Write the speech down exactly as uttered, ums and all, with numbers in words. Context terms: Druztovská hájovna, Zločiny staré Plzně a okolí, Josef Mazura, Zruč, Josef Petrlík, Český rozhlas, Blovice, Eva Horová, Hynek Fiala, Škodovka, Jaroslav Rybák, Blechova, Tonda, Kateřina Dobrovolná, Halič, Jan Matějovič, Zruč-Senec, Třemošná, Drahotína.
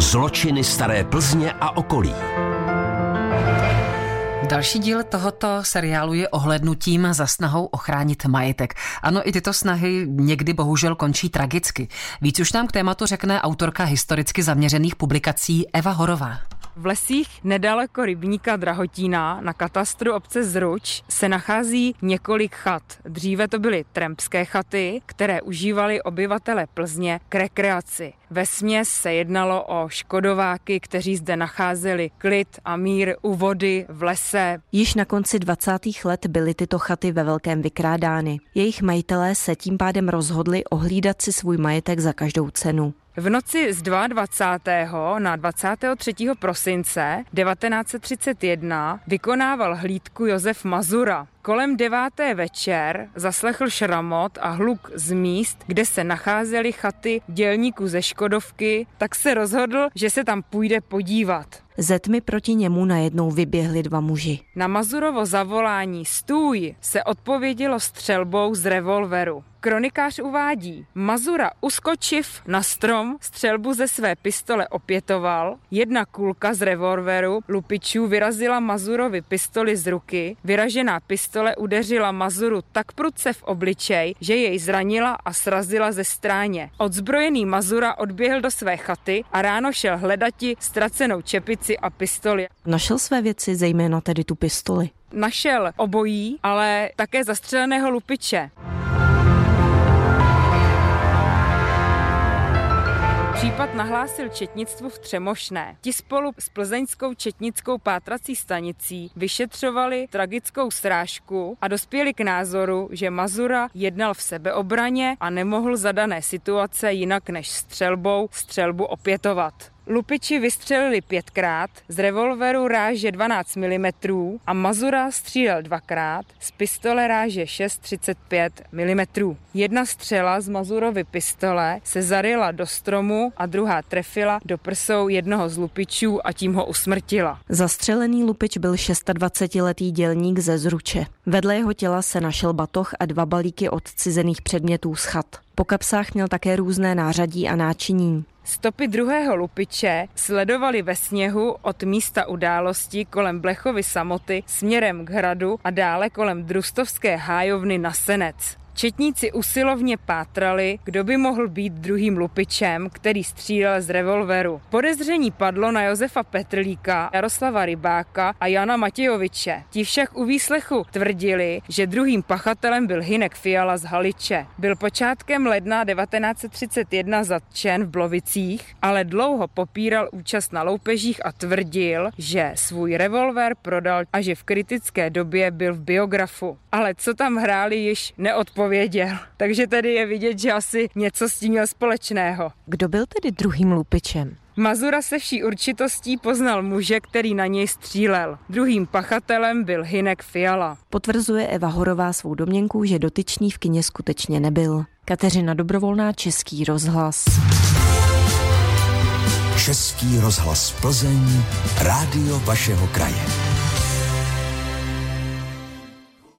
Zločiny staré Plzně a okolí. Další díl tohoto seriálu je ohlédnutím za snahou ochránit majetek. Ano, i tyto snahy někdy bohužel končí tragicky. Víc už nám k tématu řekne autorka historicky zaměřených publikací Eva Horová. V lesích nedaleko rybníka Drahotína na katastru obce Zruč se nachází několik chat. Dříve to byly trampské chaty, které užívali obyvatele Plzně k rekreaci. Vesměs se jednalo o škodováky, kteří zde nacházeli klid a mír u vody, v lese. Již na konci dvacátých let byly tyto chaty ve velkém vykrádány. Jejich majitelé se tím pádem rozhodli ohlídat si svůj majetek za každou cenu. V noci z dvacátého druhého na dvacátého třetího prosince devatenáct set třicet jedna vykonával hlídku Josef Mazura. Kolem deváté večer zaslechl šramot a hluk z míst, kde se nacházely chaty dělníků ze Škodovky, tak se rozhodl, že se tam půjde podívat. Ze tmy proti němu najednou vyběhli dva muži. Na Mazurovo zavolání stůj se odpovědělo střelbou z revolveru. Kronikář uvádí, Mazura uskočiv na strom, střelbu ze své pistole opětoval, jedna kulka z revolveru lupičů vyrazila Mazurovi pistoli z ruky, vyražená pistole udeřila Mazuru tak prudce v obličej, že jej zranila a srazila ze stráně. Odzbrojený Mazura odběhl do své chaty a ráno šel hledati ztracenou čepici a pistoli. Našel své věci, zejména tedy tu pistoli. Našel obojí, ale také zastřeleného lupiče. Případ nahlásil četnictvu v Třemošné. Ti spolu s plzeňskou četnickou pátrací stanicí vyšetřovali tragickou srážku a dospěli k názoru, že Mazura jednal v sebeobraně a nemohl za dané situace jinak než střelbou střelbu opětovat. Lupiči vystřelili pětkrát, z revolveru ráže dvanáct milimetrů a Mazura střílel dvakrát, z pistole ráže šest celá třicet pět milimetrů. Jedna střela z Mazurovy pistole se zaryla do stromu a druhá trefila do prsou jednoho z lupičů a tím ho usmrtila. Zastřelený lupič byl dvacetitřiletý dělník ze Zruče. Vedle jeho těla se našel batoh a dva balíky odcizených předmětů z chat. Po kapsách měl také různé nářadí a náčiní. Stopy druhého lupiče sledovaly ve sněhu od místa události kolem Blechovy samoty směrem k hradu a dále kolem Druztovské hájovny na Senec. Četníci usilovně pátrali, kdo by mohl být druhým lupičem, který střílel z revolveru. Podezření padlo na Josefa Petrlíka, Jaroslava Rybáka a Jana Matějoviče. Ti však u výslechu tvrdili, že druhým pachatelem byl Hynek Fiala z Haliče. Byl počátkem ledna devatenáct set třicet jedna zatčen v Blovicích, ale dlouho popíral účast na loupežích a tvrdil, že svůj revolver prodal a že v kritické době byl v Biografu. Ale co tam hráli, již neodpověděl. Takže tady je vidět, že asi něco s tím měl společného. Kdo byl tedy druhým lupičem? Mazura se vší určitostí poznal muže, který na něj střílel. Druhým pachatelem byl Hynek Fiala. Potvrzuje Eva Horová svou domněnku, že dotyčný v kyně skutečně nebyl. Kateřina Dobrovolná, Český rozhlas. Český rozhlas Plzeň, rádio vašeho kraje.